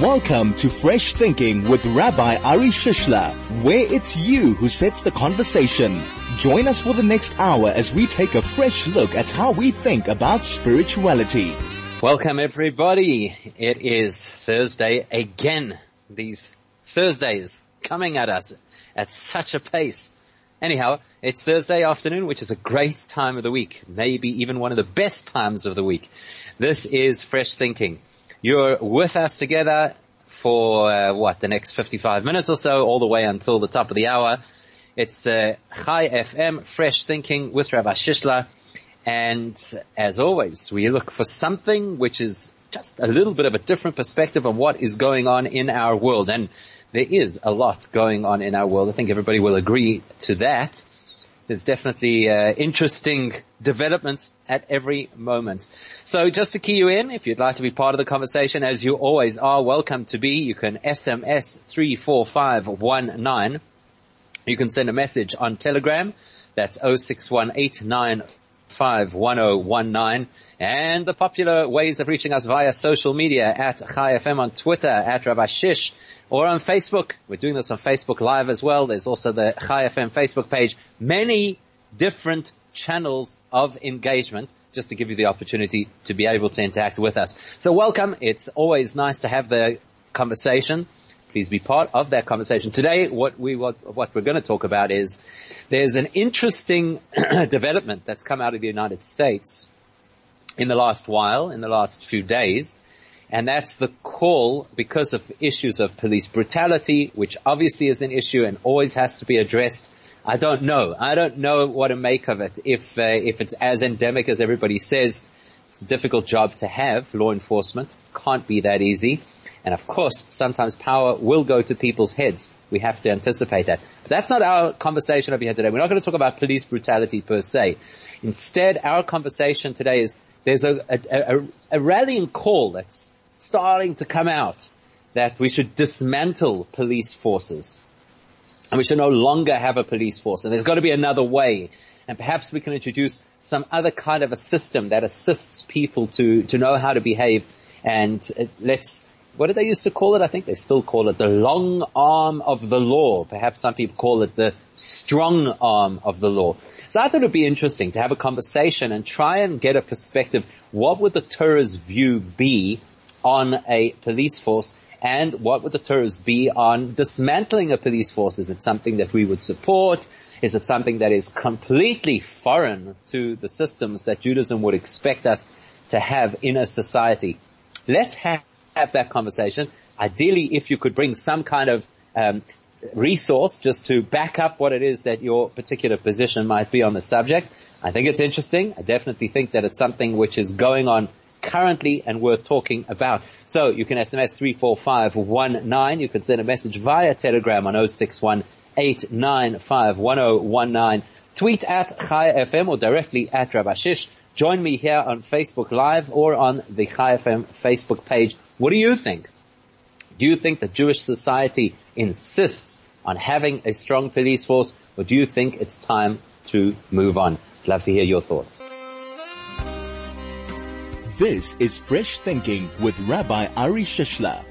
Welcome to Fresh Thinking with Rabbi Ari Shishler, where it's you who sets the conversation. Join us for the next hour as we take a fresh look at how we think about spirituality. Welcome everybody. It is Thursday again. These Thursdays coming at us at such a pace. Anyhow, it's Thursday afternoon, which is a great time of the week, maybe even one of the best times of the week. This is Fresh Thinking. You're with us together for, the next 55 minutes or so, all the way until the top of the hour. It's Chai FM, Fresh Thinking with Rabbi Shishler. And as always, we look for something which is just a little bit of a different perspective on what is going on in our world. And there is a lot going on in our world. I think everybody will agree to that. There's definitely interesting developments at every moment. So just to key you in, if you'd like to be part of the conversation, as you always are, welcome to be. You can SMS 34519. You can send a message on Telegram. That's 0618951019. And the popular ways of reaching us via social media at Chai FM on Twitter, at Rabbi Shish, or on Facebook. We're doing this on Facebook Live as well. There's also the Chai FM Facebook page. Many different channels of engagement just to give you the opportunity to be able to interact with us. So welcome. It's always nice to have the conversation. Please be part of that conversation. Today, what we're going to talk about is there's an interesting development that's come out of the United States in the last while, in the last few days, and that's the call, because of issues of police brutality, which obviously is an issue and always has to be addressed. I don't know what to make of it. If it's as endemic as everybody says, it's a difficult job to have. Law enforcement can't be that easy. And of course, sometimes power will go to people's heads. We have to anticipate that. But that's not our conversation over here today. We're not going to talk about police brutality per se. Instead, our conversation today is there's a rallying call that's starting to come out that we should dismantle police forces. And we should no longer have a police force. And there's got to be another way. And perhaps we can introduce some other kind of a system that assists people to know how to behave. And what did they used to call it? I think they still call it the long arm of the law. Perhaps some people call it the strong arm of the law. So I thought it would be interesting to have a conversation and try and get a perspective. What would the Torah's view be on a police force, and what would the Torah's be on dismantling a police force? Is it something that we would support? Is it something that is completely foreign to the systems that Judaism would expect us to have in a society? Let's have that conversation. Ideally, if you could bring some kind of resource just to back up what it is that your particular position might be on the subject. I think it's interesting. I definitely think that it's something which is going on currently and worth talking about. So you can SMS 34519. You can send a message via Telegram on 0618951019. Tweet at Chai FM or directly at Rabbi Shish. Join me here on Facebook Live or on the Chai FM Facebook page. What do you think? Do you think that Jewish society insists on having a strong police force, or do you think it's time to move on? I'd love to hear your thoughts. This is Fresh Thinking with Rabbi Ari Shishler.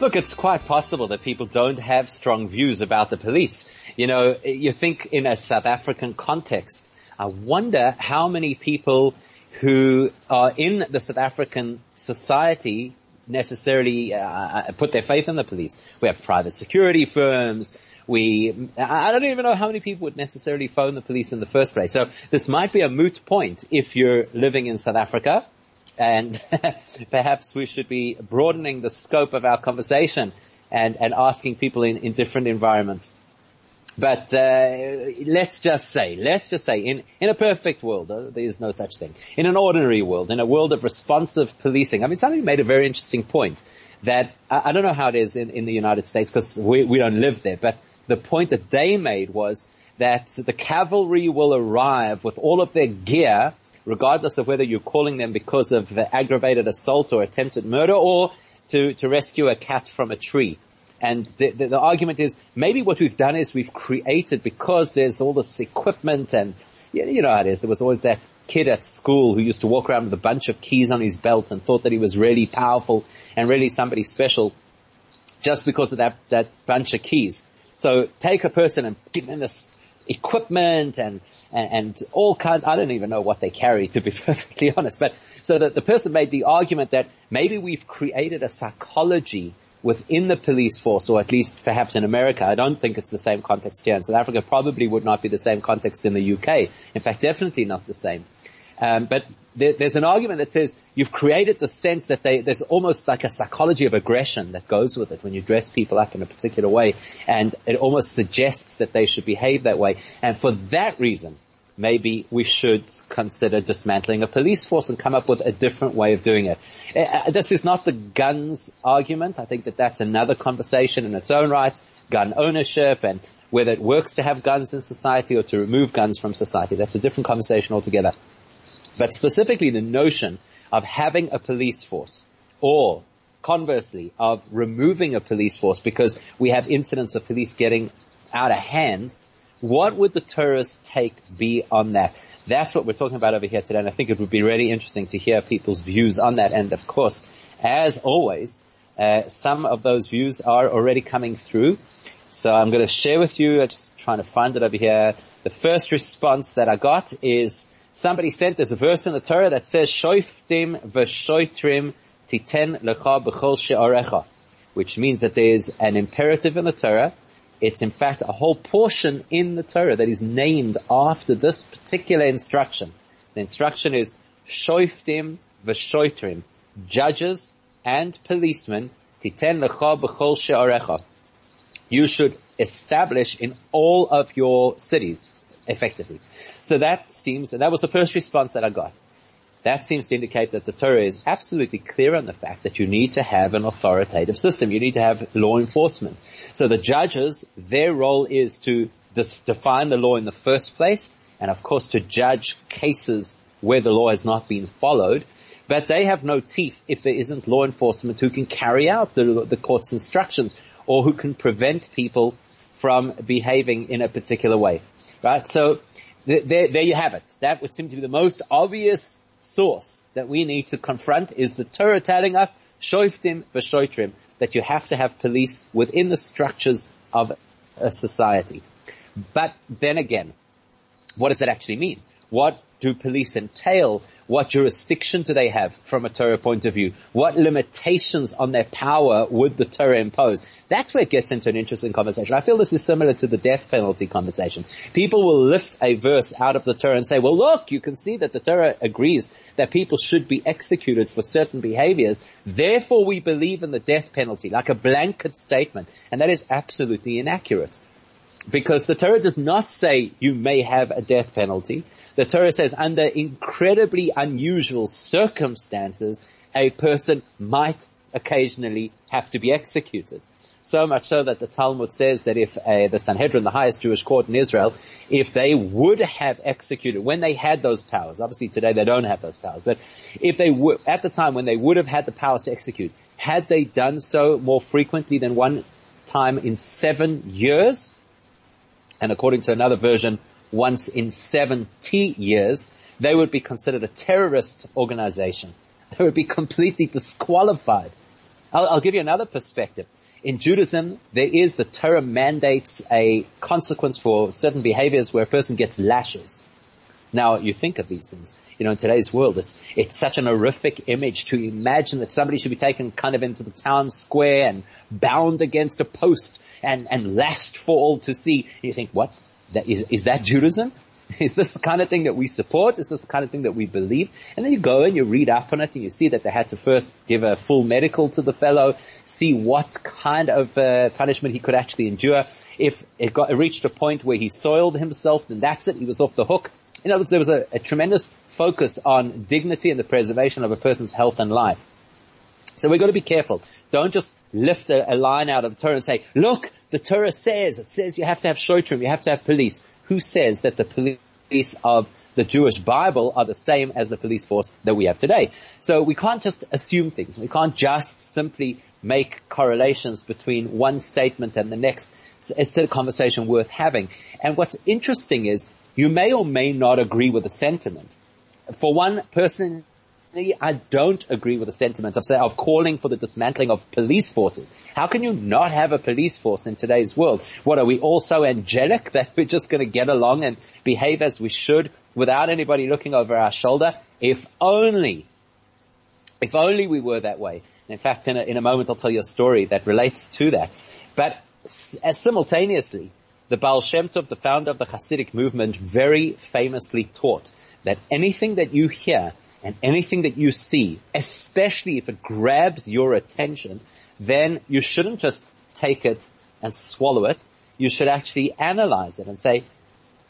Look, it's quite possible that people don't have strong views about the police. You know, you think in a South African context, I wonder how many people who are in the South African society necessarily put their faith in the police. We have private security firms. I don't even know how many people would necessarily phone the police in the first place. So this might be a moot point if you're living in South Africa, and perhaps we should be broadening the scope of our conversation and asking people in different environments. But let's just say, in a perfect world, there is no such thing. In an ordinary world, in a world of responsive policing, I mean, somebody made a very interesting point that I don't know how it is in the United States because we don't live there. But the point that they made was that the cavalry will arrive with all of their gear, regardless of whether you're calling them because of aggravated assault or attempted murder or to rescue a cat from a tree. And the argument is maybe what we've done is we've created, because there's all this equipment and you know how it is. There was always that kid at school who used to walk around with a bunch of keys on his belt and thought that he was really powerful and really somebody special just because of that bunch of keys. So take a person and give them this equipment and all kinds. I don't even know what they carry, to be perfectly honest. But so that the person made the argument that maybe we've created a psychology within the police force, or at least perhaps in America. I don't think it's the same context here in South Africa. Probably would not be the same context in the UK. In fact, definitely not the same. But there's an argument that says you've created the sense that there's almost like a psychology of aggression that goes with it when you dress people up in a particular way, and it almost suggests that they should behave that way. And for that reason, maybe we should consider dismantling a police force and come up with a different way of doing it. This is not the guns argument. I think that that's another conversation in its own right, gun ownership and whether it works to have guns in society or to remove guns from society. That's a different conversation altogether. But specifically the notion of having a police force, or conversely of removing a police force because we have incidents of police getting out of hand, what would the Torah's take be on that? That's what we're talking about over here today, and I think it would be really interesting to hear people's views on that. And of course, as always, some of those views are already coming through. So I'm going to share with you, I'm just trying to find it over here. The first response that I got is somebody sent, there's a verse in the Torah that says, Shoiftim v'shoitrim titen lecha b'chol she'orecha, which means that there's an imperative in the Torah. It's in fact a whole portion in the Torah that is named after this particular instruction. The instruction is Shoiftim v'shoitrim, judges and policemen, titen lecha b'chol she'orecha. You should establish in all of your cities, effectively. So that seems, and that was the first response that I got. That seems to indicate that the Torah is absolutely clear on the fact that you need to have an authoritative system. You need to have law enforcement. So the judges, their role is to define the law in the first place, and of course to judge cases where the law has not been followed. But they have no teeth if there isn't law enforcement who can carry out the court's instructions, or who can prevent people from behaving in a particular way. Right? So there you have it. That would seem to be the most obvious source that we need to confront, is the Torah telling us, Shoiftim v'shoitrim, that you have to have police within the structures of a society. But then again, what does that actually mean? What do police entail? What jurisdiction do they have from a Torah point of view? What limitations on their power would the Torah impose? That's where it gets into an interesting conversation. I feel this is similar to the death penalty conversation. People will lift a verse out of the Torah and say, well, look, you can see that the Torah agrees that people should be executed for certain behaviors. Therefore, we believe in the death penalty, like a blanket statement. And that is absolutely inaccurate, because the Torah does not say you may have a death penalty. The Torah says under incredibly unusual circumstances, a person might occasionally have to be executed. So much so that the Talmud says that if the Sanhedrin, the highest Jewish court in Israel, if they would have executed, when they had those powers, obviously today they don't have those powers, but if they would, at the time when they would have had the powers to execute, had they done so more frequently than one time in 7 years, and according to another version, once in 70 years, they would be considered a terrorist organization. They would be completely disqualified. I'll give you another perspective. In Judaism, there is, the Torah mandates a consequence for certain behaviors where a person gets lashes. Now, you think of these things. You know, in today's world, it's such an horrific image to imagine that somebody should be taken kind of into the town square and bound against a post and lashed for all to see. And you think, what? Is that Judaism? Is this the kind of thing that we support? Is this the kind of thing that we believe? And then you go and you read up on it, and you see that they had to first give a full medical to the fellow, see what kind of punishment he could actually endure. If it reached a point where he soiled himself, then that's it. He was off the hook. In other words, there was a tremendous focus on dignity and the preservation of a person's health and life. So we've got to be careful. Don't just lift a line out of the Torah and say, look, the Torah says, it says you have to have shoitrim, you have to have police. Who says that the police of the Jewish Bible are the same as the police force that we have today? So we can't just assume things. We can't just simply make correlations between one statement and the next. It's a conversation worth having. And what's interesting is you may or may not agree with the sentiment, for one, personally, I don't agree with the sentiment of, say, of calling for the dismantling of police forces. How can you not have a police force in today's world? What, are we all so angelic that we're just going to get along and behave as we should without anybody looking over our shoulder? If only we were that way. And in fact, in a moment, I'll tell you a story that relates to that. But as simultaneously, the Baal Shem Tov, the founder of the Hasidic movement, very famously taught that anything that you hear and anything that you see, especially if it grabs your attention, then you shouldn't just take it and swallow it. You should actually analyze it and say,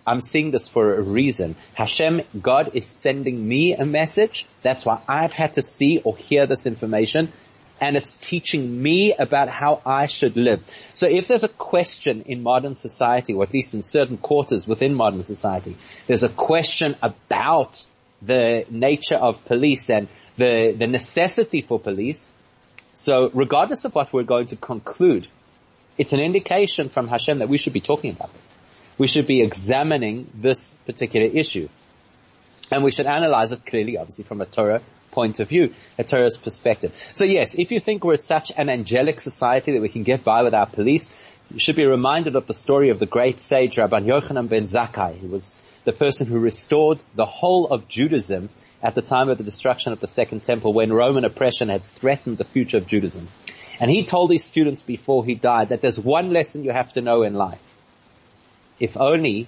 I'm seeing this for a reason. Hashem, God is sending me a message. That's why I've had to see or hear this information. And it's teaching me about how I should live. So if there's a question in modern society, or at least in certain quarters within modern society, there's a question about the nature of police and the necessity for police. So regardless of what we're going to conclude, it's an indication from Hashem that we should be talking about this. We should be examining this particular issue. And we should analyze it clearly, obviously, from a Torah point of view, a Torah's perspective. So yes, if you think we're such an angelic society that we can get by with our police, you should be reminded of the story of the great sage Rabbi Yochanan ben Zakkai, who was the person who restored the whole of Judaism at the time of the destruction of the Second Temple, when Roman oppression had threatened the future of Judaism. And he told his students before he died that there's one lesson you have to know in life. If only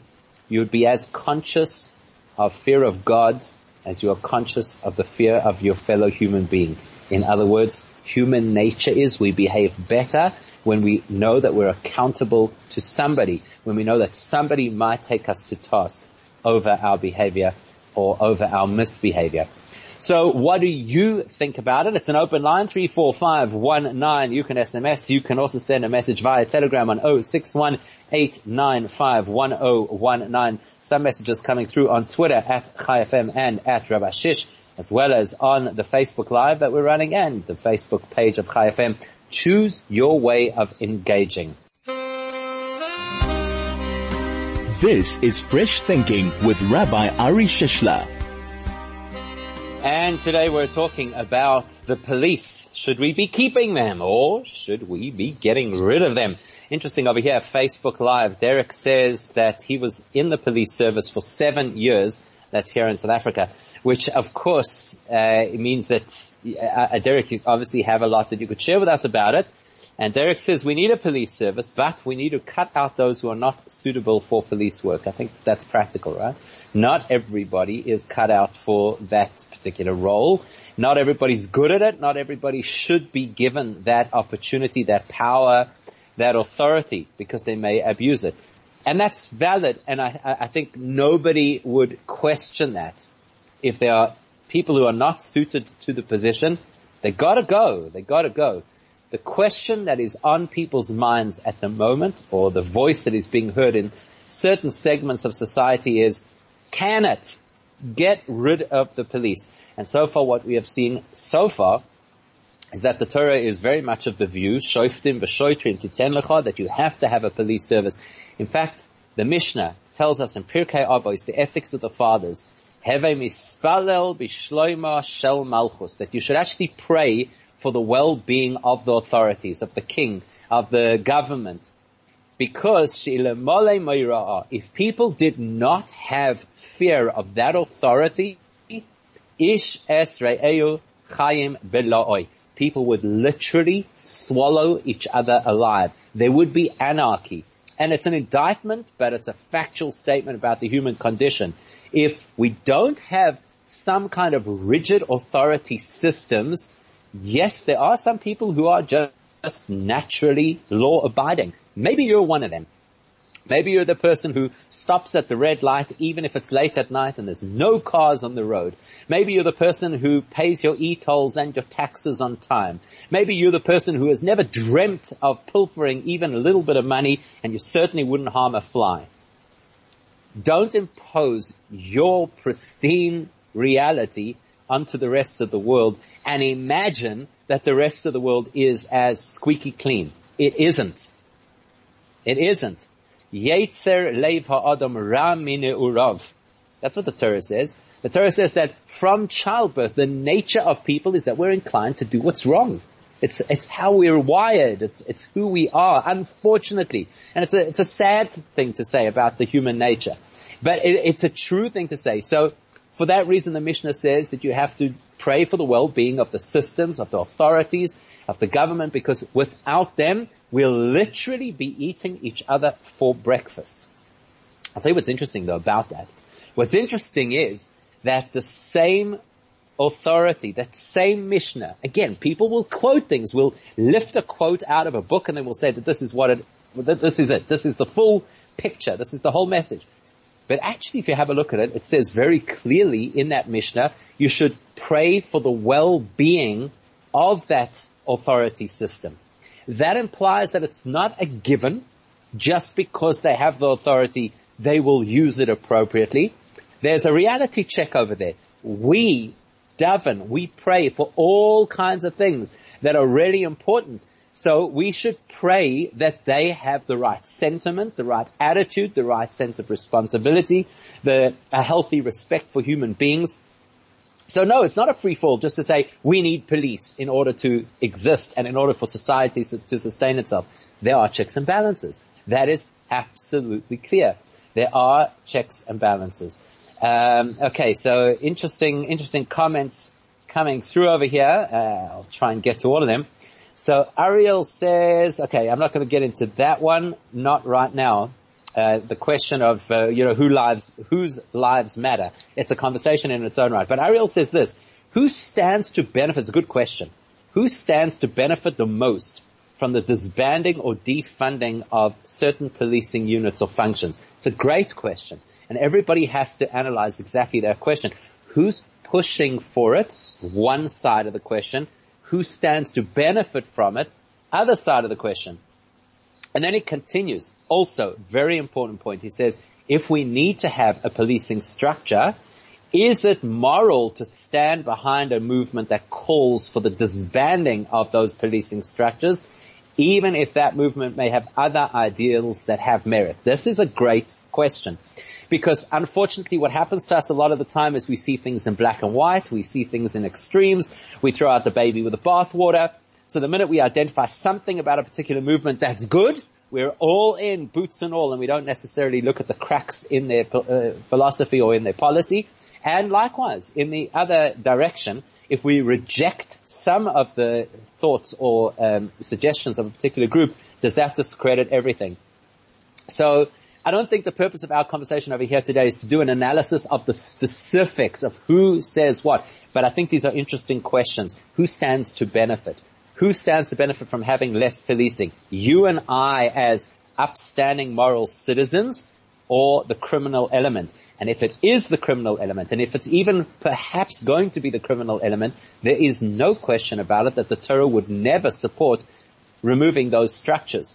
you would be as conscious of fear of God as you are conscious of the fear of your fellow human being. In other words, human nature is we behave better when we know that we're accountable to somebody, when we know that somebody might take us to task over our behavior or over our misbehavior. So what do you think about it? It's an open line, 34519. You can SMS. You can also send a message via Telegram on 0618951019. Some messages coming through on Twitter at Chai FM and at Rabbi Shish, as well as on the Facebook Live that we're running and the Facebook page of Chai FM. Choose your way of engaging. This is Fresh Thinking with Rabbi Ari Shishler. And today we're talking about the police. Should we be keeping them or should we be getting rid of them? Interesting over here, Facebook Live, Derek says that he was in the police service for 7 years. That's here in South Africa, which of course means that, Derek, you obviously have a lot that you could share with us about it. And Derek says, we need a police service, but we need to cut out those who are not suitable for police work. I think that's practical, right? Not everybody is cut out for that particular role. Not everybody's good at it. Not everybody should be given that opportunity, that power, that authority, because they may abuse it. And that's valid, and I think nobody would question that. If there are people who are not suited to the position, they gotta go. The question that is on people's minds at the moment, or the voice that is being heard in certain segments of society is, can it get rid of the police? And so far what we have seen so far is that the Torah is very much of the view, shoftim v'shoitrim titen lecha, that you have to have a police service. In fact, the Mishnah tells us in Pirkei Avos, the ethics of the fathers, have a mispalel b'shloima shel malchus, that you should actually pray for the well-being of the authorities, of the king, of the government. Because if people did not have fear of that authority, people would literally swallow each other alive. There would be anarchy. And it's an indictment, but it's a factual statement about the human condition. If we don't have some kind of rigid authority systems, yes, there are some people who are just naturally law-abiding. Maybe you're one of them. Maybe you're the person who stops at the red light even if it's late at night and there's no cars on the road. Maybe you're the person who pays your e-tolls and your taxes on time. Maybe you're the person who has never dreamt of pilfering even a little bit of money, and you certainly wouldn't harm a fly. Don't impose your pristine reality onto the rest of the world and imagine that the rest of the world is as squeaky clean. It isn't. Yetzer leiv ha'adam ra min ne'urav. That's what the Torah says. The Torah says that from childbirth, the nature of people is that we're inclined to do what's wrong. It's how we're wired. It's who we are, unfortunately. And it's a sad thing to say about the human nature. But it's a true thing to say. So for that reason, the Mishnah says that you have to pray for the well-being of the systems, of the authorities, of the government, because without them, we'll literally be eating each other for breakfast. I'll tell you what's interesting, though, about that. What's interesting is that the same authority, that same Mishnah, again, people will quote things, will lift a quote out of a book, and they will say that this is what it. This is the full picture. This is the whole message. But actually, if you have a look at it, it says very clearly in that Mishnah, you should pray for the well-being of that authority system. That implies that it's not a given. Just because they have the authority, they will use it appropriately. There's a reality check over there. We daven, we pray for all kinds of things that are really important. So we should pray that they have the right sentiment, the right attitude, the right sense of responsibility, a healthy respect for human beings. So no, it's not a free fall just to say we need police in order to exist and in order for society to sustain itself. There are checks and balances. That is absolutely clear. There are checks and balances. Okay, so interesting comments coming through over here. I'll try and get to all of them. So Ariel says, okay, I'm not going to get into that one, not right now. The question of, whose lives matter. It's a conversation in its own right. But Ariel says this, who stands to benefit? It's a good question. Who stands to benefit the most from the disbanding or defunding of certain policing units or functions? It's a great question. And everybody has to analyze exactly that question. Who's pushing for it? One side of the question. Who stands to benefit from it? Other side of the question. And then it continues. Also, very important point. He says, if we need to have a policing structure, is it moral to stand behind a movement that calls for the disbanding of those policing structures, even if that movement may have other ideals that have merit? This is a great question. Because unfortunately what happens to us a lot of the time is we see things in black and white, we see things in extremes, we throw out the baby with the bathwater. So the minute we identify something about a particular movement that's good, we're all in, boots and all, and we don't necessarily look at the cracks in their philosophy or in their policy. And likewise, in the other direction, if we reject some of the thoughts or suggestions of a particular group, does that discredit everything? So I don't think the purpose of our conversation over here today is to do an analysis of the specifics of who says what, but I think these are interesting questions. Who stands to benefit? Who stands to benefit from having less policing? You and I as upstanding moral citizens or the criminal element? And if it is the criminal element, and if it's even perhaps going to be the criminal element, there is no question about it that the Torah would never support removing those structures.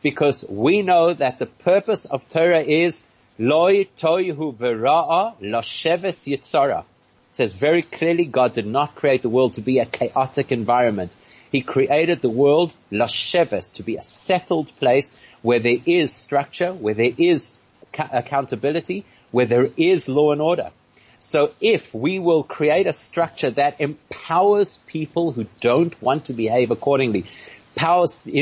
Because we know that the purpose of Torah is Loi toihu vera'a lo sheves yitzara. It says very clearly God did not create the world to be a chaotic environment. He created the world lo sheves, to be a settled place where there is structure, where there is accountability, where there is law and order. So if we will create a structure that empowers people who don't want to behave accordingly,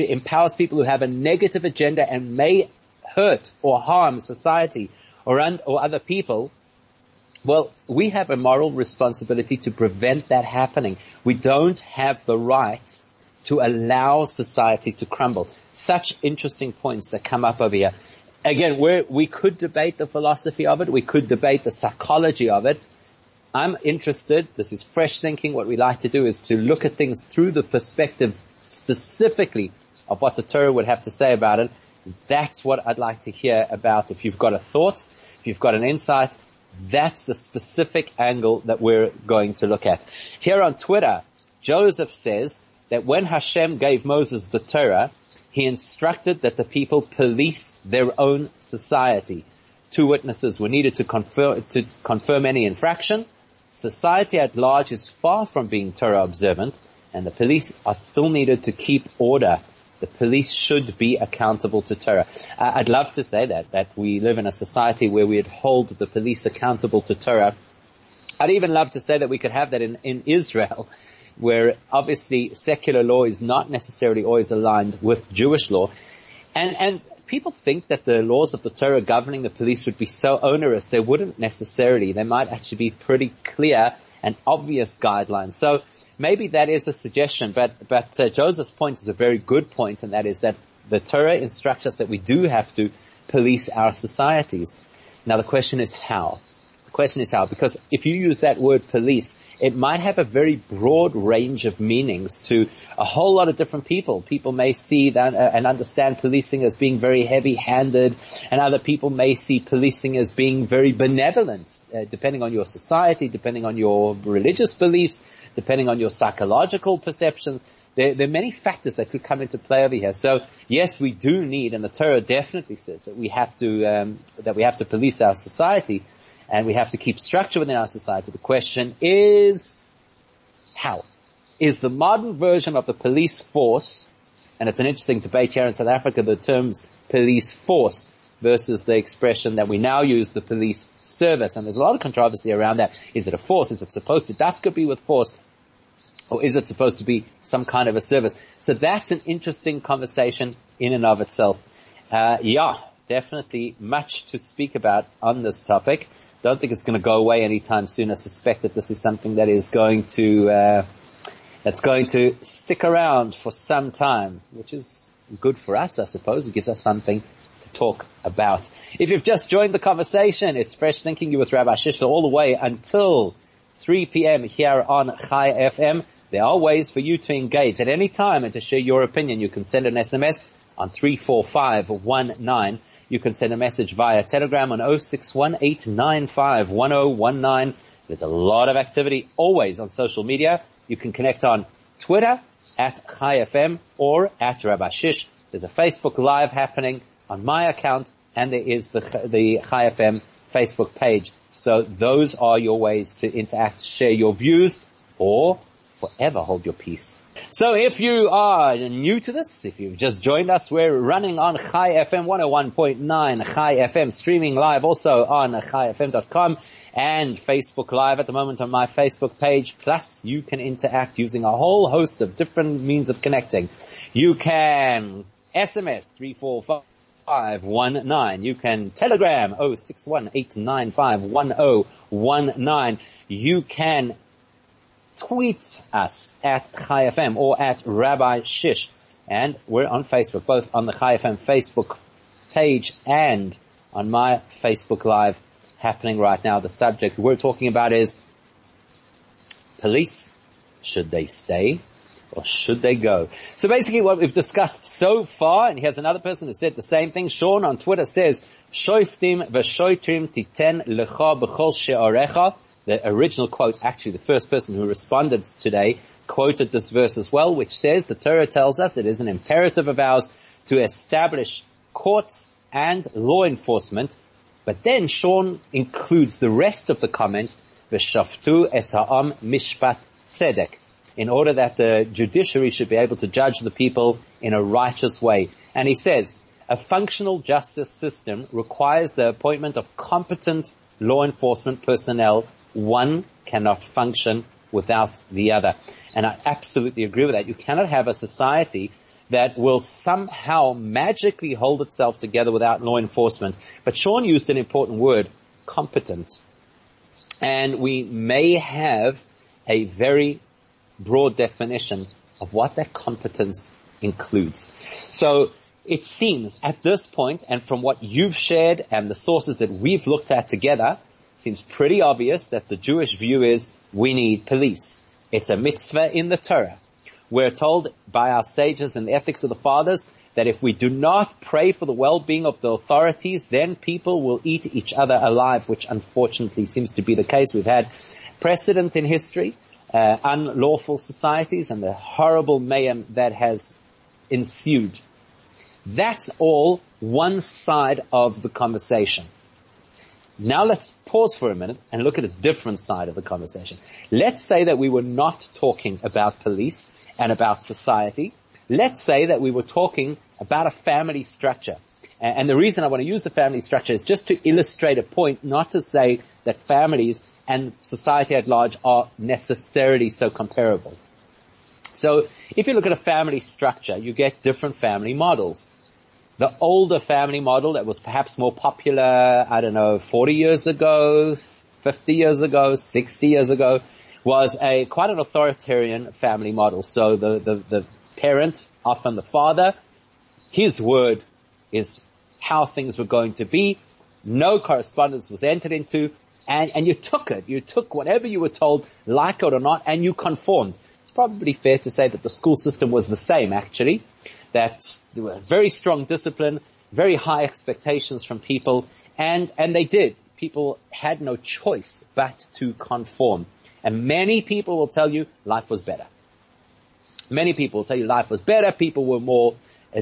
empowers people who have a negative agenda and may hurt or harm society or other people, well, we have a moral responsibility to prevent that happening. We don't have the right to allow society to crumble. Such interesting points that come up over here. Again, we could debate the philosophy of it. We could debate the psychology of it. I'm interested. This is fresh thinking. What we like to do is to look at things through the perspective specifically of what the Torah would have to say about it. That's what I'd like to hear about. If you've got a thought, if you've got an insight, that's the specific angle that we're going to look at. Here on Twitter, Joseph says that when Hashem gave Moses the Torah, he instructed that the people police their own society. Two witnesses were needed to confirm any infraction. Society at large is far from being Torah observant, and the police are still needed to keep order. The police should be accountable to Torah. I'd love to say that we live in a society where we'd hold the police accountable to Torah. I'd even love to say that we could have that in Israel, where obviously secular law is not necessarily always aligned with Jewish law. And people think that the laws of the Torah governing the police would be so onerous. They wouldn't necessarily. They might actually be pretty clear and obvious guidelines. So maybe that is a suggestion, but Joseph's point is a very good point, and that is that the Torah instructs us that we do have to police our societies. Now the question is how. The question is how, because if you use that word police, it might have a very broad range of meanings to a whole lot of different people. People may see that and understand policing as being very heavy-handed, and other people may see policing as being very benevolent, depending on your society, depending on your religious beliefs, depending on your psychological perceptions. There are many factors that could come into play over here. So yes, we do need, and the Torah definitely says that we have to police our society, and we have to keep structure within our society. The question is, how? Is the modern version of the police force, and it's an interesting debate here in South Africa, the terms police force versus the expression that we now use, the police service. And there's a lot of controversy around that. Is it a force? Is it supposed to dafka be with force? Or is it supposed to be some kind of a service? So that's an interesting conversation in and of itself. Definitely much to speak about on this topic. Don't think it's going to go away anytime soon. I suspect that this is something that is going to stick around for some time, which is good for us, I suppose. It gives us something to talk about. If you've just joined the conversation, it's Fresh Thinking, you with Rabbi Shishler, all the way until 3 p.m. here on Chai FM. There are ways for you to engage at any time and to share your opinion. You can send an SMS on 34519. You can send a message via Telegram on 0618951019. There's a lot of activity always on social media. You can connect on Twitter at Chai FM or at Rabbi Shish. There's a Facebook Live happening on my account, and there is the Chai FM Facebook page. So those are your ways to interact, share your views, or forever hold your peace. So if you are new to this, if you've just joined us, we're running on Chai FM 101.9, Chai FM, streaming live also on chaifm.com and Facebook Live at the moment on my Facebook page. Plus, you can interact using a whole host of different means of connecting. You can SMS 34519. You can Telegram 0618951019. You can tweet us at Chai FM or at Rabbi Shish. And we're on Facebook, both on the Chai FM Facebook page and on my Facebook Live happening right now. The subject we're talking about is police. Should they stay or should they go? So basically what we've discussed so far, and here's another person who said the same thing. Sean on Twitter says, Shoiftim v'shoitrim titen lecha b'chol she'orecha. The original quote, actually the first person who responded today quoted this verse as well, which says, the Torah tells us it is an imperative of ours to establish courts and law enforcement. But then Sean includes the rest of the comment, V'shaftu es ha'am mishpat tzedek, in order that the judiciary should be able to judge the people in a righteous way. And he says, a functional justice system requires the appointment of competent law enforcement personnel. One cannot function without the other. And I absolutely agree with that. You cannot have a society that will somehow magically hold itself together without law enforcement. But Sean used an important word, competent. And we may have a very broad definition of what that competence includes. So it seems at this point, and from what you've shared and the sources that we've looked at together, seems pretty obvious that the Jewish view is we need police. It's a mitzvah in the Torah. We're told by our sages and the ethics of the fathers that if we do not pray for the well-being of the authorities, then people will eat each other alive, which unfortunately seems to be the case. We've had precedent in history, unlawful societies, and the horrible mayhem that has ensued. That's all one side of the conversation. Now let's pause for a minute and look at a different side of the conversation. Let's say that we were not talking about police and about society. Let's say that we were talking about a family structure. And the reason I want to use the family structure is just to illustrate a point, not to say that families and society at large are necessarily so comparable. So if you look at a family structure, you get different family models. The older family model that was perhaps more popular, 40 years ago, 50 years ago, 60 years ago, was quite an authoritarian family model. So the parent, often the father, his word is how things were going to be. No correspondence was entered into, and you took it. You took whatever you were told, like it or not, and you conformed. It's probably fair to say that the school system was the same, actually, that there were very strong discipline, very high expectations from people, and they did. People had no choice but to conform. And many people will tell you life was better. Many people will tell you life was better. People were more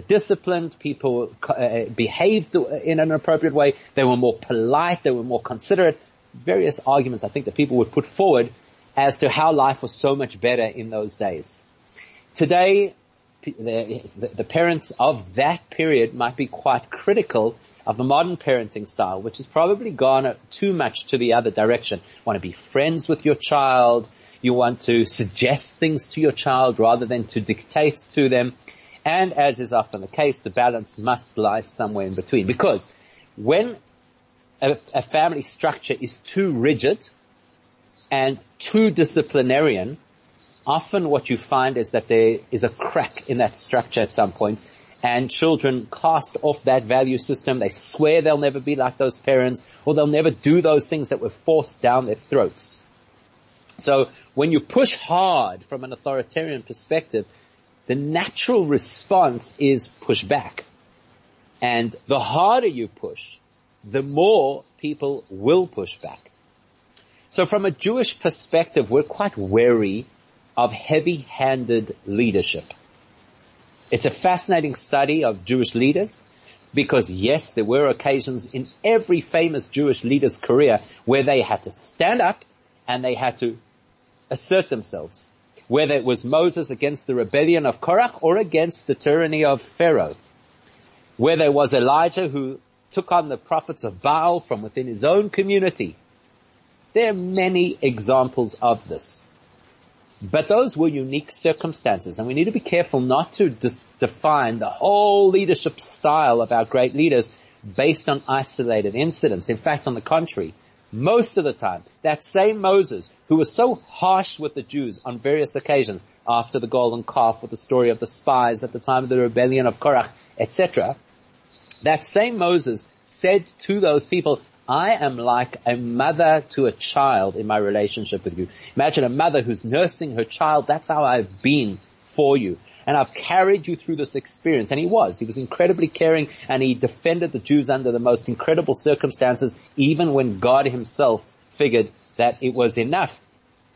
disciplined. People behaved in an appropriate way. They were more polite. They were more considerate. Various arguments I think that people would put forward as to how life was so much better in those days. Today, the parents of that period might be quite critical of the modern parenting style, which has probably gone too much to the other direction. You want to be friends with your child. You want to suggest things to your child rather than to dictate to them. And as is often the case, the balance must lie somewhere in between. Because when a family structure is too rigid and too disciplinarian, often what you find is that there is a crack in that structure at some point, and children cast off that value system. They swear they'll never be like those parents, or they'll never do those things that were forced down their throats. So when you push hard from an authoritarian perspective, the natural response is push back. And the harder you push, the more people will push back. So from a Jewish perspective, we're quite wary of heavy-handed leadership. It's a fascinating study of Jewish leaders because, yes, there were occasions in every famous Jewish leader's career where they had to stand up and they had to assert themselves, whether it was Moses against the rebellion of Korach or against the tyranny of Pharaoh, whether it was Elijah who took on the prophets of Baal from within his own community. There are many examples of this. But those were unique circumstances, and we need to be careful not to define the whole leadership style of our great leaders based on isolated incidents. In fact, on the contrary, most of the time, that same Moses, who was so harsh with the Jews on various occasions, after the golden calf, with the story of the spies at the time of the rebellion of Korach, etc., that same Moses said to those people, I am like a mother to a child in my relationship with you. Imagine a mother who's nursing her child. That's how I've been for you. And I've carried you through this experience. And he was incredibly caring, and he defended the Jews under the most incredible circumstances, even when God himself figured that it was enough.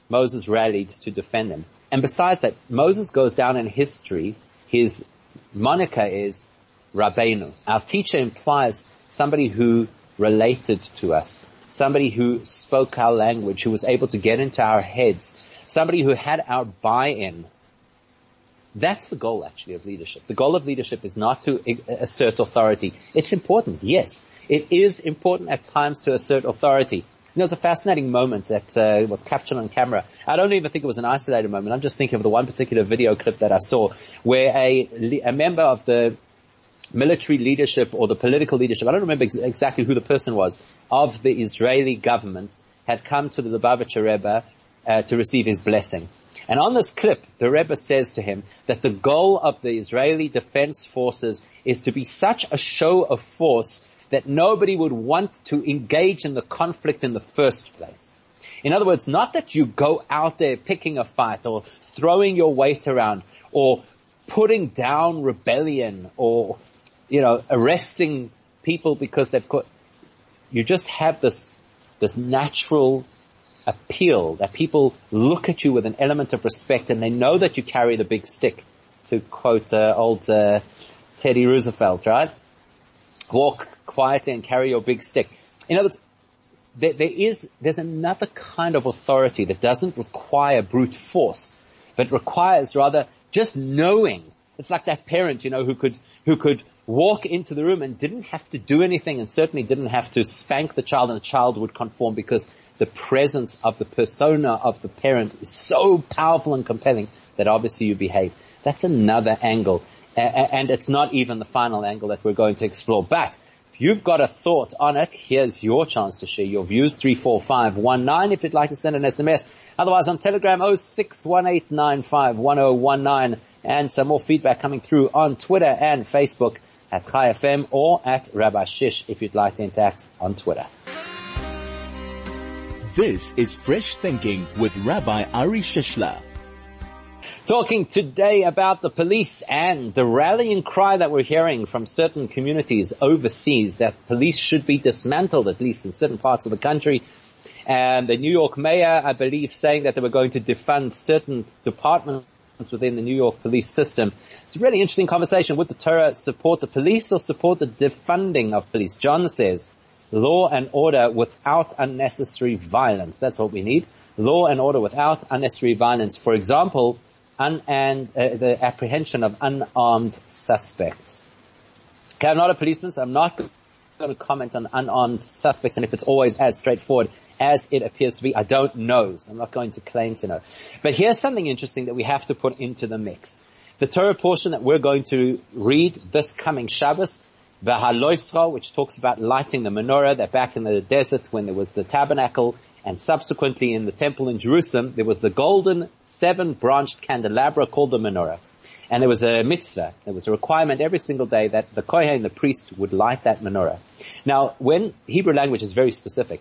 Moses rallied to defend them. And besides that, Moses goes down in history. His moniker is Rabbeinu. Our teacher implies somebody who related to us, somebody who spoke our language, who was able to get into our heads, somebody who had our buy-in. That's the goal, actually, of leadership. The goal of leadership is not to assert authority. It's important, yes. It is important at times to assert authority. There was a fascinating moment that was captured on camera. I don't even think it was an isolated moment. I'm just thinking of the one particular video clip that I saw where a member of the military leadership or the political leadership, I don't remember exactly who the person was, of the Israeli government had come to the Lubavitcher Rebbe to receive his blessing. And on this clip, the Rebbe says to him that the goal of the Israeli Defense Forces is to be such a show of force that nobody would want to engage in the conflict in the first place. In other words, not that you go out there picking a fight or throwing your weight around or putting down rebellion or arresting people because they've caught. You just have this natural appeal that people look at you with an element of respect, and they know that you carry the big stick. To quote old Teddy Roosevelt, right? Walk quietly and carry your big stick. In other words, there's another kind of authority that doesn't require brute force, but requires rather just knowing. It's like that parent, who could walk into the room and didn't have to do anything, and certainly didn't have to spank the child, and the child would conform because the presence of the persona of the parent is so powerful and compelling that obviously you behave. That's another angle. And it's not even the final angle that we're going to explore. But if you've got a thought on it, here's your chance to share your views. 34519 if you'd like to send an SMS. Otherwise on Telegram 0618951019. And some more feedback coming through on Twitter and Facebook at Chai FM or at Rabbi Shish if you'd like to interact on Twitter. This is Fresh Thinking with Rabbi Ari Shishler. Talking today about the police and the rallying cry that we're hearing from certain communities overseas that police should be dismantled, at least in certain parts of the country. And the New York mayor, I believe, saying that they were going to defund certain departments within the New York police system. It's a really interesting conversation. Would the Torah support the police or support the defunding of police? John says, law and order without unnecessary violence. That's what we need. Law and order without unnecessary violence. For example, the apprehension of unarmed suspects. Okay, I'm not a policeman, so I'm not going to comment on unarmed suspects and if it's always as straightforward as it appears to be. I don't know, so I'm not going to claim to know. But here's something interesting that we have to put into the mix. The Torah portion that we're going to read this coming Shabbos, Beha'alotcha, which talks about lighting the menorah, that back in the desert when there was the tabernacle, and subsequently in the temple in Jerusalem, there was the golden 7-branched candelabra called the menorah. And there was a mitzvah, there was a requirement every single day that the kohen, the priest, would light that menorah. Now, when Hebrew language is very specific,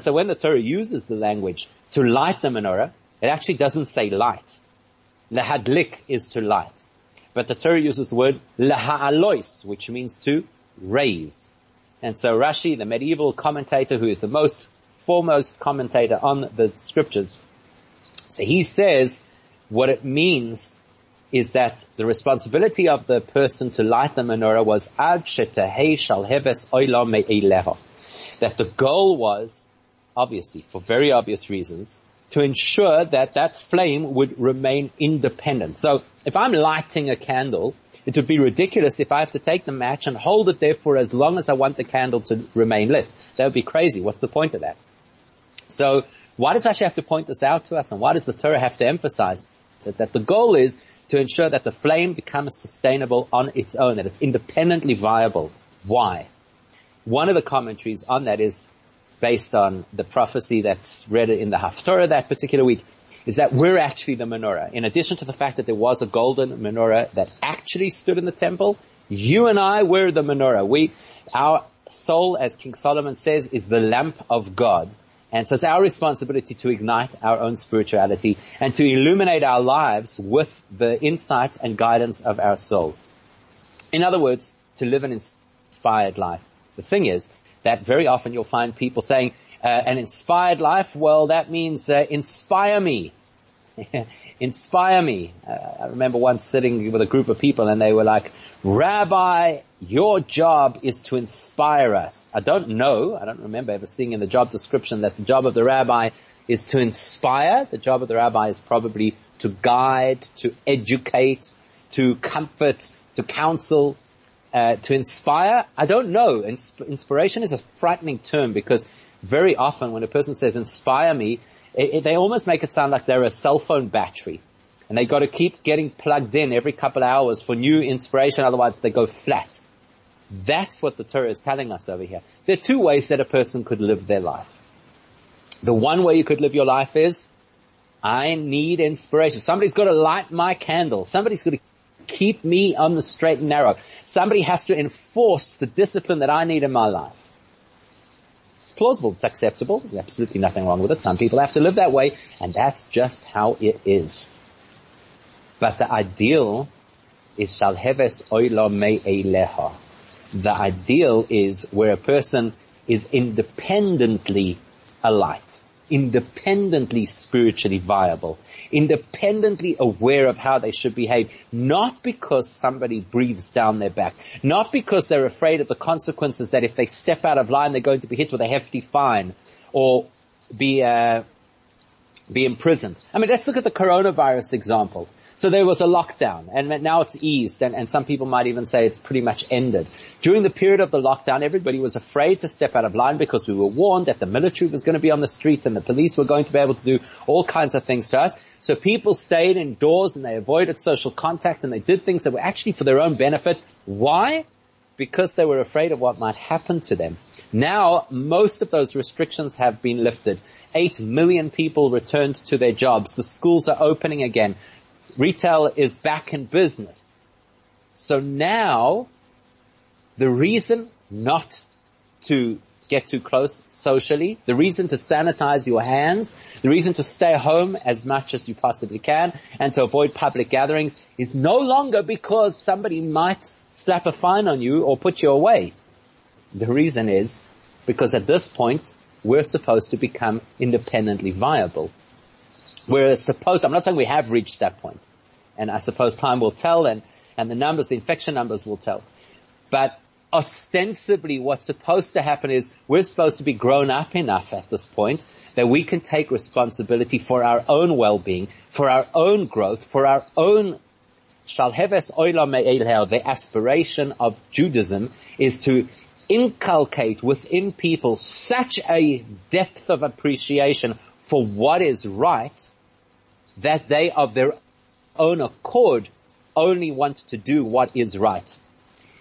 so when the Torah uses the language to light the menorah, it actually doesn't say light. Lahadlik is to light. But the Torah uses the word laha'alois, which means to raise. And so Rashi, the medieval commentator who is the foremost commentator on the scriptures. So he says what it means is that the responsibility of the person to light the menorah was ad shetahei shal heves oila me'ileho. That the goal was, obviously, for very obvious reasons, to ensure that that flame would remain independent. So if I'm lighting a candle, it would be ridiculous if I have to take the match and hold it there for as long as I want the candle to remain lit. That would be crazy. What's the point of that? So why does Rashi have to point this out to us, and why does the Torah have to emphasize it? That the goal is to ensure that the flame becomes sustainable on its own, that it's independently viable. Why? One of the commentaries on that is based on the prophecy that's read in the Haftorah that particular week, is that we're actually the menorah. In addition to the fact that there was a golden menorah that actually stood in the temple, you and I were the menorah. Our soul, as King Solomon says, is the lamp of God. And so it's our responsibility to ignite our own spirituality and to illuminate our lives with the insight and guidance of our soul. In other words, to live an inspired life. The thing is that very often you'll find people saying, an inspired life, well, that means inspire me. Inspire me. I remember once sitting with a group of people and they were like, Rabbi, your job is to inspire us. I don't remember ever seeing in the job description that the job of the rabbi is to inspire. The job of the rabbi is probably to guide, to educate, to comfort, to counsel, to inspire. I don't know. Inspiration is a frightening term because very often when a person says, inspire me, they almost make it sound like they're a cell phone battery. And they got to keep getting plugged in every couple of hours for new inspiration, otherwise they go flat. That's what the Torah is telling us over here. There are two ways that a person could live their life. The one way you could live your life is, I need inspiration. Somebody's got to light my candle. Somebody's got to keep me on the straight and narrow. Somebody has to enforce the discipline that I need in my life. It's plausible, it's acceptable, there's absolutely nothing wrong with it. Some people have to live that way, and that's just how it is. But the ideal is shal heves oila me'ileha. The ideal is where a person is independently alight, independently spiritually viable, independently aware of how they should behave, not because somebody breathes down their back, not because they're afraid of the consequences that if they step out of line, they're going to be hit with a hefty fine or be imprisoned. I mean, let's look at the coronavirus example. So there was a lockdown, and now it's eased, and some people might even say it's pretty much ended. During the period of the lockdown, everybody was afraid to step out of line because we were warned that the military was going to be on the streets and the police were going to be able to do all kinds of things to us. So people stayed indoors and they avoided social contact and they did things that were actually for their own benefit. Why? Because they were afraid of what might happen to them. Now, most of those restrictions have been lifted. 8 million people returned to their jobs. The schools are opening again. Retail is back in business. So now, the reason not to get too close socially, the reason to sanitize your hands, the reason to stay home as much as you possibly can and to avoid public gatherings is no longer because somebody might slap a fine on you or put you away. The reason is because at this point, we're supposed to become independently viable. I'm not saying we have reached that point. And I suppose time will tell and the infection numbers will tell. But ostensibly what's supposed to happen is we're supposed to be grown up enough at this point that we can take responsibility for our own well-being, for our own growth, for our own shalheves oila me'elhel. The aspiration of Judaism is to inculcate within people such a depth of appreciation for what is right that they of their own accord only want to do what is right.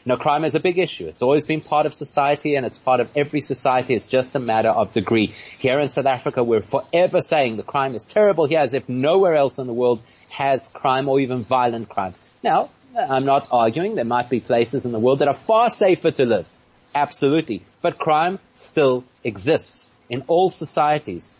Now, crime is a big issue. It's always been part of society and it's part of every society. It's just a matter of degree. Here in South Africa, we're forever saying the crime is terrible here as if nowhere else in the world has crime or even violent crime. Now, I'm not arguing. There might be places in the world that are far safer to live. Absolutely. But crime still exists in all societies.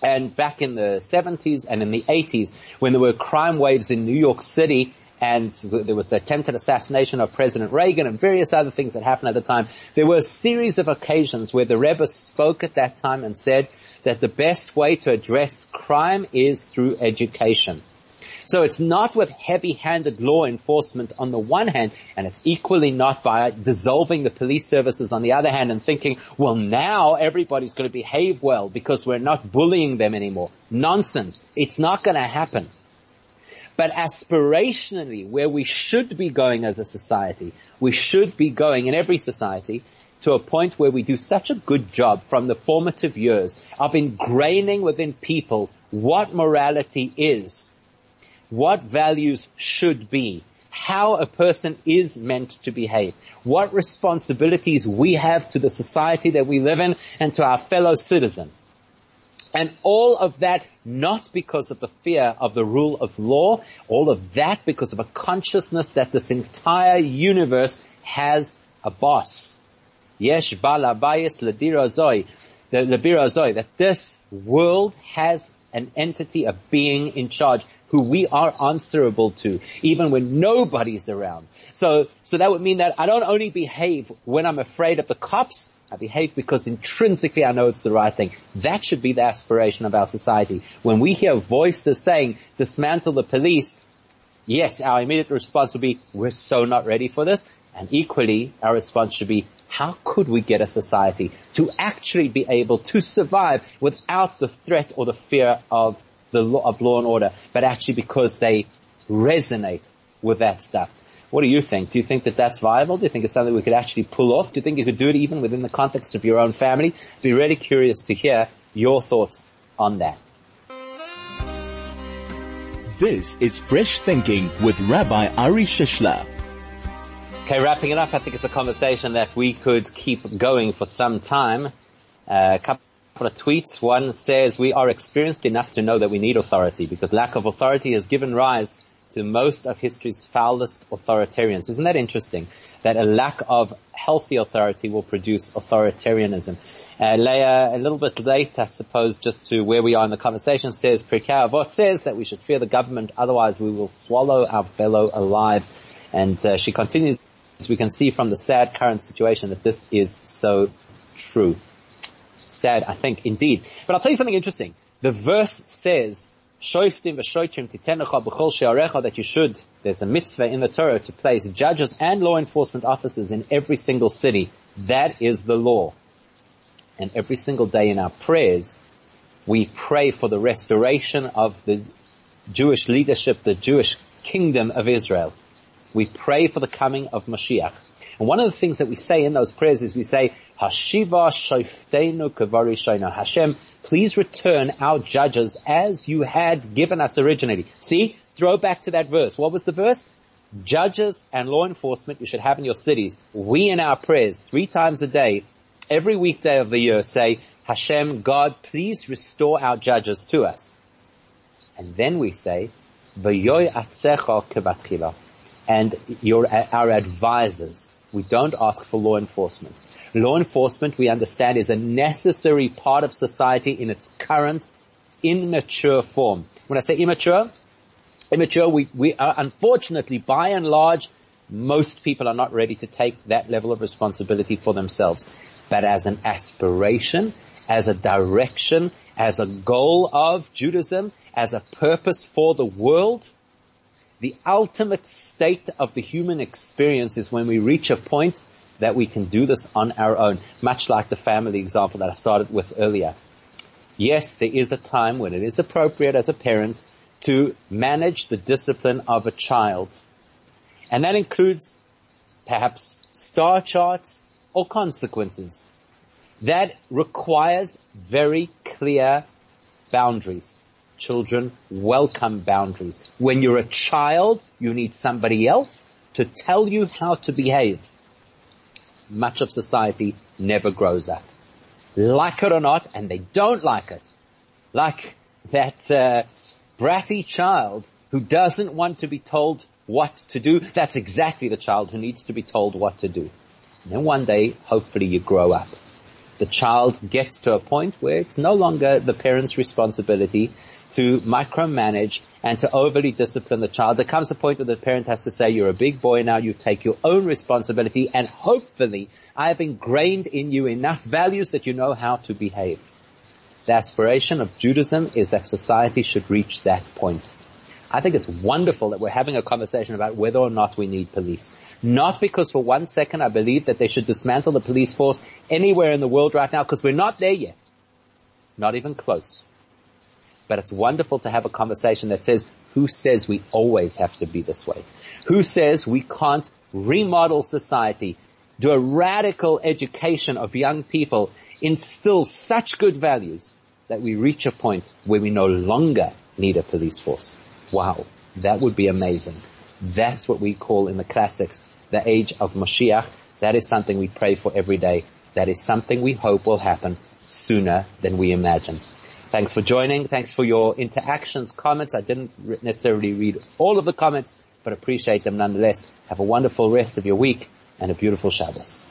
And back in the 70s and in the 80s, when there were crime waves in New York City and there was the attempted assassination of President Reagan and various other things that happened at the time, there were a series of occasions where the Rebbe spoke at that time and said that the best way to address crime is through education. So it's not with heavy-handed law enforcement on the one hand, and it's equally not by dissolving the police services on the other hand and thinking, well, now everybody's going to behave well because we're not bullying them anymore. Nonsense. It's not going to happen. But aspirationally, where we should be going as a society, we should be going in every society to a point where we do such a good job from the formative years of ingraining within people what morality is, what values should be, how a person is meant to behave, what responsibilities we have to the society that we live in and to our fellow citizen. And all of that not because of the fear of the rule of law, all of that because of a consciousness that this entire universe has a boss. Yesh bala bayis ledirozoi, the lebirozoi, that this world has an entity, a being in charge, who we are answerable to, even when nobody's around. So that would mean that I don't only behave when I'm afraid of the cops, I behave because intrinsically I know it's the right thing. That should be the aspiration of our society. When we hear voices saying, dismantle the police, yes, our immediate response would be, we're so not ready for this. And equally, our response should be, how could we get a society to actually be able to survive without the threat or the fear of the law, of law and order, but actually because they resonate with that stuff. What do you think? Do you think that that's viable? Do you think it's something we could actually pull off? Do you think you could do it even within the context of your own family? I'd be really curious to hear your thoughts on that. This is Fresh Thinking with Rabbi Ari Shishler. Okay, wrapping it up, I think it's a conversation that we could keep going for some time. A couple of tweets. One says, we are experienced enough to know that we need authority because lack of authority has given rise to most of history's foulest authoritarians. Isn't that interesting? That a lack of healthy authority will produce authoritarianism. Leah, a little bit late, I suppose, just to where we are in the conversation, says, Pirkei Avos says that we should fear the government, otherwise we will swallow our fellow alive. And she continues, we can see from the sad current situation that this is so true. Sad, I think, indeed. But I'll tell you something interesting. The verse says, that you should, there's a mitzvah in the Torah to place judges and law enforcement officers in every single city. That is the law. And every single day in our prayers, we pray for the restoration of the Jewish leadership, the Jewish kingdom of Israel. We pray for the coming of Mashiach. And one of the things that we say in those prayers is we say, Hashiva shofteinu k'varishainu. Hashem, please return our judges as you had given us originally. See, throw back to that verse. What was the verse? Judges and law enforcement you should have in your cities. We in our prayers, 3 times a day, every weekday of the year, say, Hashem, God, please restore our judges to us. And then we say, V'yoy atzecha k'vatchila. And our advisors. We don't ask for law enforcement. Law enforcement, we understand, is a necessary part of society in its current immature form. When I say immature, we are, unfortunately, by and large, most people are not ready to take that level of responsibility for themselves. But as an aspiration, as a direction, as a goal of Judaism, as a purpose for the world, the ultimate state of the human experience is when we reach a point that we can do this on our own, much like the family example that I started with earlier. Yes, there is a time when it is appropriate as a parent to manage the discipline of a child. And that includes perhaps star charts or consequences. That requires very clear boundaries. Children welcome boundaries. When you're a child, you need somebody else to tell you how to behave. Much of society never grows up. Like it or not, and they don't like it. Like that bratty child who doesn't want to be told what to do. That's exactly the child who needs to be told what to do. And then one day, hopefully, you grow up. The child gets to a point where it's no longer the parent's responsibility to micromanage and to overly discipline the child. There comes a point where the parent has to say, you're a big boy now, you take your own responsibility, and hopefully I've ingrained in you enough values that you know how to behave. The aspiration of Judaism is that society should reach that point. I think it's wonderful that we're having a conversation about whether or not we need police. Not because for one second I believe that they should dismantle the police force anywhere in the world right now, because we're not there yet. Not even close. But it's wonderful to have a conversation that says, who says we always have to be this way? Who says we can't remodel society, do a radical education of young people, instill such good values that we reach a point where we no longer need a police force? Wow, that would be amazing. That's what we call in the classics the age of Mashiach. That is something we pray for every day. That is something we hope will happen sooner than we imagine. Thanks for joining. Thanks for your interactions, comments. I didn't necessarily read all of the comments, but appreciate them nonetheless. Have a wonderful rest of your week and a beautiful Shabbos.